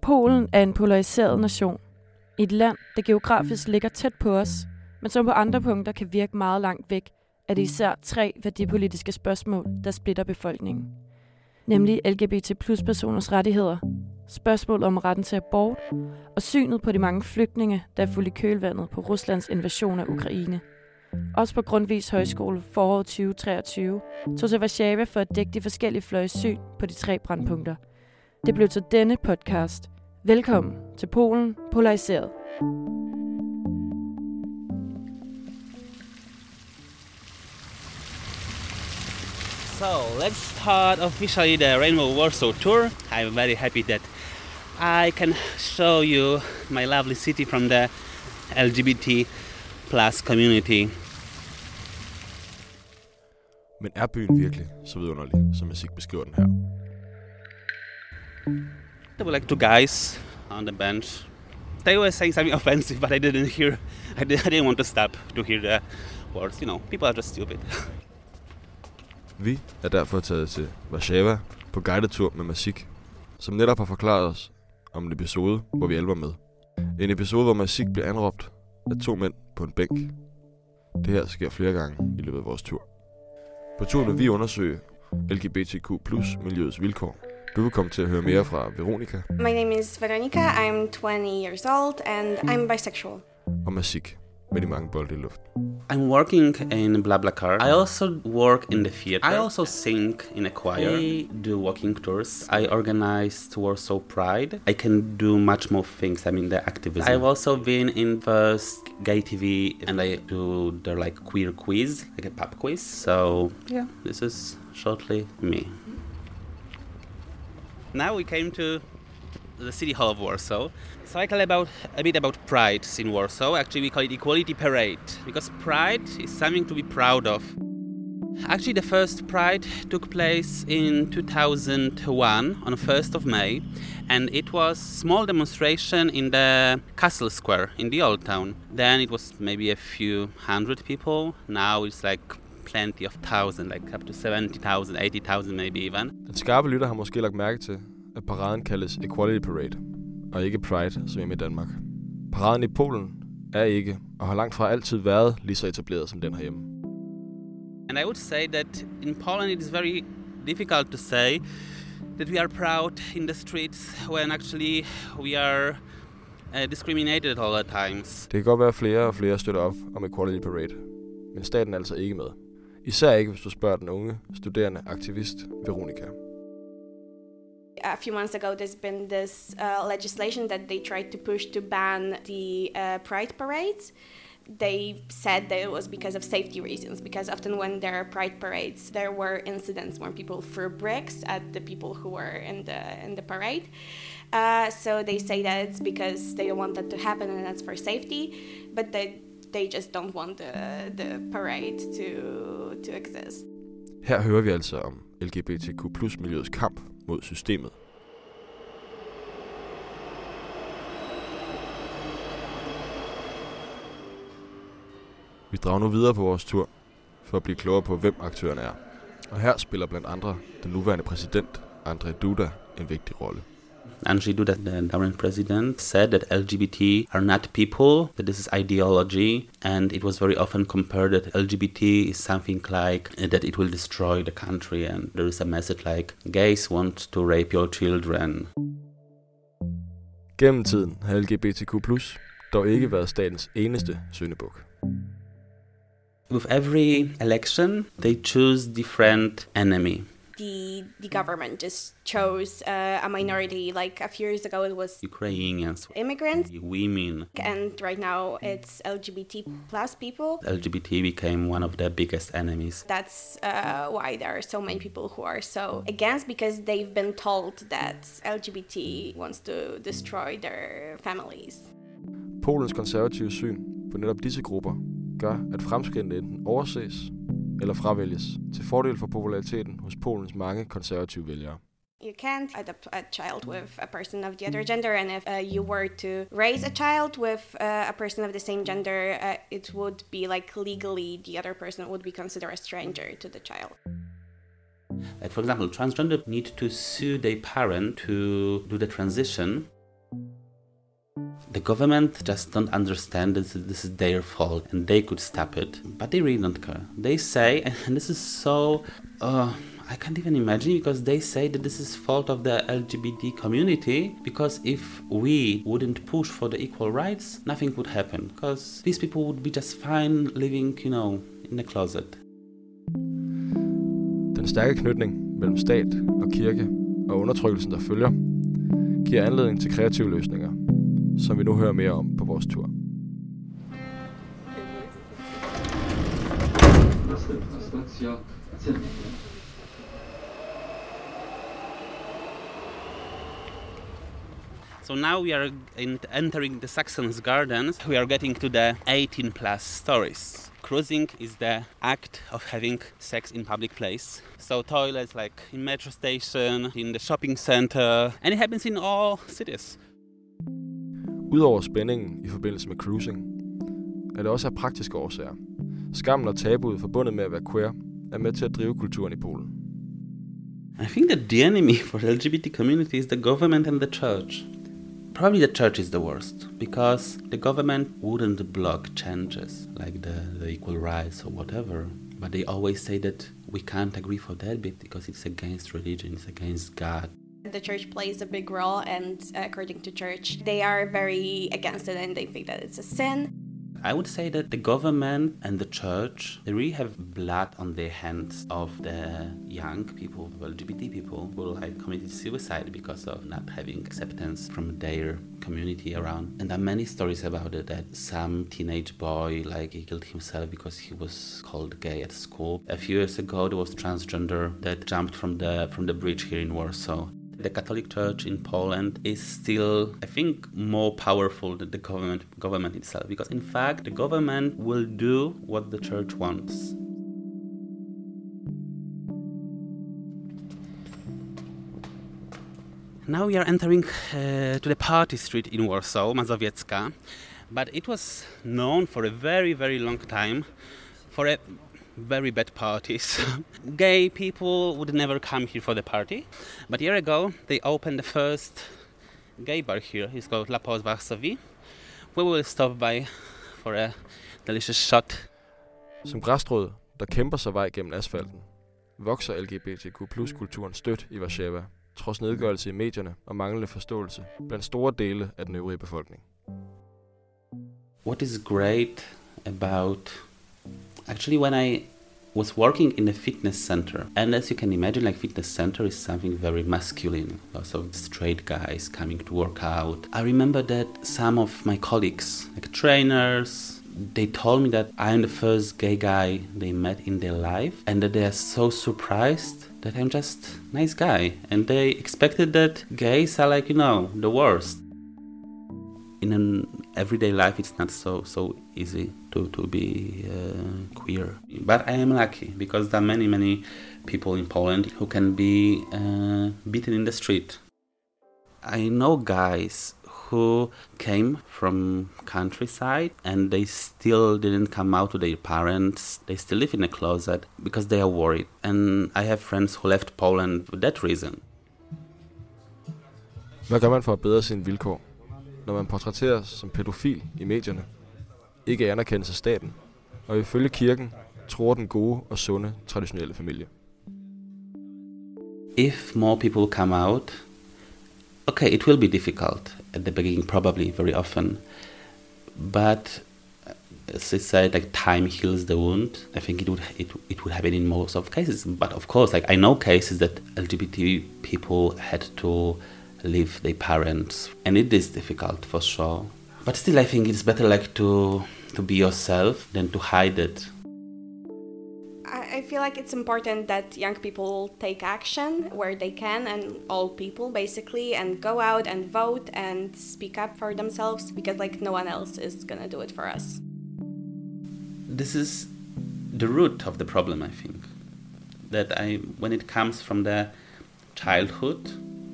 Polen er en polariseret nation. Et land, der geografisk ligger tæt på os, men som på andre punkter kan virke meget langt væk, er det især tre værdipolitiske spørgsmål, der splitter befolkningen. Nemlig LGBT+-personers rettigheder, spørgsmålet om retten til abort og synet på de mange flygtninge, der er fuldt i kølvandet på Ruslands invasion af Ukraine. Også på Grundtvigs Højskole foråret 2023 tog til Warszawa for at dække de forskellige fløjes syn på de tre brandpunkter. Det blev til denne podcast. Velkommen til Polen Polariseret. So let's start officially the Rainbow Warsaw Tour. I'm very happy that I can show you my lovely city from the LGBT+ community. Men er byen virkelig så vidunderlig, som Asik beskriver den her? There were like two guys on the bench. They were saying something offensive, but I didn't hear. I didn't want to stop to hear the words. You know, people are just stupid. Vi er derfor taget til Warszawa på guidetur med Masik, som netop har forklaret os om en episode, hvor vi alle var med. En episode, hvor Masik bliver anråbt af to mænd på en bænk. Det her sker flere gange i løbet af vores tur. På turen vil vi undersøge LGBTQ+-miljøets vilkår. Du vil komme til at høre mere fra Veronica. My name is Veronica, I'm 20 years old and I'm bisexual. Og Masik. Med de mange bolde i luften. I'm working in Bla Bla Car. I also work in the theater. I also sing in a choir. I do walking tours. I organized Warsaw Pride. I can do much more things. I mean, the activism. I've also been in first gay TV and I do the like queer quiz, like a pub quiz. So yeah, this is shortly me. Now we came to the city hall of Warsaw. So I tell a bit about Pride in Warsaw. Actually, we call it Equality Parade because Pride is something to be proud of. Actually, the first Pride took place in 2001 on the 1st of May, and it was small demonstration in the Castle Square in the Old Town. Then it was maybe a few hundred people. Now it's like plenty of thousand, like up to 70,000, 80,000 maybe even. Den skarpe lytter har måske lagt mærke til, at paraden kaldes Equality Parade, og ikke Pride, som er i Danmark. Paraden i Polen er ikke, og har langt fra altid været lige så etableret som den herhjemme. And I would say that in Poland it is very difficult to say that we are proud in the streets when actually we are discriminated all the times. Det kan godt være flere og flere støtter op om Equality Parade, men staten er altså ikke med. Især ikke, hvis du spørger den unge, studerende aktivist Veronica. A few months ago, there's been this legislation that they tried to push to ban the Pride parades. They said that it was because of safety reasons, because often when there are Pride parades, there were incidents when people threw bricks at the people who were in the parade. So they say that it's because they don't want that to happen and that's for safety, but they just don't want the parade to exist. Her hører vi altså om LGBTQ+-miljøets kamp mod systemet. Vi drager nu videre på vores tur for at blive klogere på, hvem aktørerne er. Og her spiller blandt andre den nuværende præsident, Andrzej Duda, en vigtig rolle. Andrzej Duda, the current president, said that LGBT are not people, that this is ideology, and it was very often compared that LGBT is something like that it will destroy the country, and there is a message like, gays want to rape your children. Gennem tiden har LGBTQ+ dog ikke været statens eneste syndebuk. With every election, they choose different enemy. The government just chose a minority. Like a few years ago, it was Ukrainians, immigrants, women, and right now it's LGBT+ people. LGBT became one of their biggest enemies. That's why there are so many people who are so against, because they've been told that LGBT wants to destroy their families. Polens konservative syn på netop disse grupper gør, at fremskridtene enten overses eller fravælges til fordel for populariteten hos Polens mange konservative vælgere. You can't adopt a child with a person of the other gender, and if you were to raise a child with a person of the same gender, it would be like legally the other person would be considered a stranger to the child. For example, transgender need to sue their parent to do the transition. The government just don't understand that this is their fault and they could stop it, but they really don't care. They say, and this is so, I can't even imagine, because they say that this is fault of the LGBT community, because if we wouldn't push for the equal rights, nothing would happen, because these people would be just fine living, you know, in the closet. Den stærke knytning mellem stat og kirke og undertrykkelsen, der følger, giver anledning til kreative løsninger, som vi nu hører mere om på vores tur. So now we are entering the Saxons Gardens. We are getting to the 18+ stories. Cruising is the act of having sex in public place. So toilets like in metro station, in the shopping center, and it happens in all cities. Udover spændingen i forbindelse med cruising, er det også af praktiske årsager. Skammen og tabuet forbundet med at være queer er med til at drive kulturen i Polen. I think that the enemy for the LGBT community is the government and the church. Probably the church is the worst, because the government wouldn't block changes, like the equal rights or whatever. But they always say that we can't agree for that bit because it's against religion, it's against God. The church plays a big role, and according to church, they are very against it and they think that it's a sin. I would say that the government and the church, they really have blood on their hands of the young people, LGBT people, who like committed suicide because of not having acceptance from their community around. And there are many stories about it, that some teenage boy, like, he killed himself because he was called gay at school. A few years ago, there was transgender that jumped from the bridge here in Warsaw. The Catholic Church in Poland is still, I think, more powerful than the government itself, because in fact the government will do what the church wants. Now we are entering to the party street in Warsaw, Mazowiecka, but it was known for a very, very long time for a very bad parties. Gay people would never come here for the party, but a year ago they opened the first gay bar here. It's called La Pose Varsovie. We will stop by for a delicious shot. Som græsstrå, der kæmper sig vej gennem asfalten, vokser LGBTQ+-kulturen stødt i Warszawa, trods nedgørelse i medierne og manglende forståelse blandt store dele af den øvrige befolkning. What is great about... Actually, when I was working in a fitness center, and as you can imagine, like, fitness center is something very masculine, lots of straight guys coming to work out. I remember that some of my colleagues, like trainers, they told me that I am the first gay guy they met in their life, and that they are so surprised that I'm just a nice guy, and they expected that gays are, like, you know, the worst. In an everyday life, it's not so easy to be queer. But I am lucky, because there are many, many people in Poland who can be beaten in the street. I know guys who came from countryside and they still didn't come out to their parents. They still live in a closet because they are worried. And I have friends who left Poland for that reason. Hvad gør man for at bedre sine vilkår, når man portrætteres som pædofil i medierne, ikke anerkendes af staten, og ifølge kirken tror den gode og sunde traditionelle familie? If more people come out, okay, it will be difficult at the beginning, probably, very often. But as I said, like, time heals the wound. I think it would happen in most of cases. But of course, like, I know cases that LGBT people had to leave their parents, and it is difficult for sure. But still, I think it's better, like, to be yourself than to hide it. I feel like it's important that young people take action where they can, and all people basically, and go out and vote and speak up for themselves, because, like, no one else is gonna do it for us. This is the root of the problem, I think. When it comes from the childhood,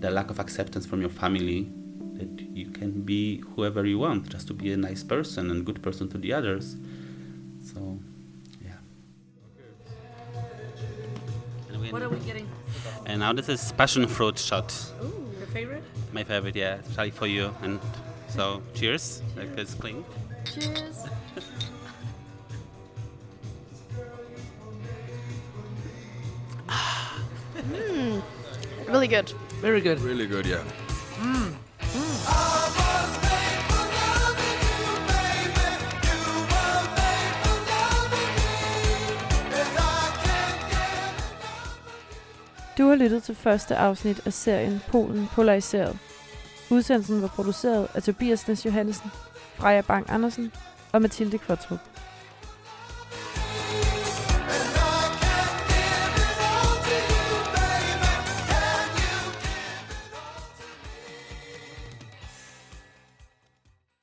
the lack of acceptance from your family, that you can be whoever you want, just to be a nice person and good person to the others. So, yeah. And we What are we getting? And now this is passion fruit shot. Ooh, your favorite? My favorite, yeah. Especially for you. And so, cheers. Like this clink. Cheers. Really good. Very good. Really good, yeah. Mm. Du har lyttet til første afsnit af serien Polen Polariseret. Udsendelsen var produceret af Tobias Johansen, Freja Bang-Andersen og Mathilde Kvartrup.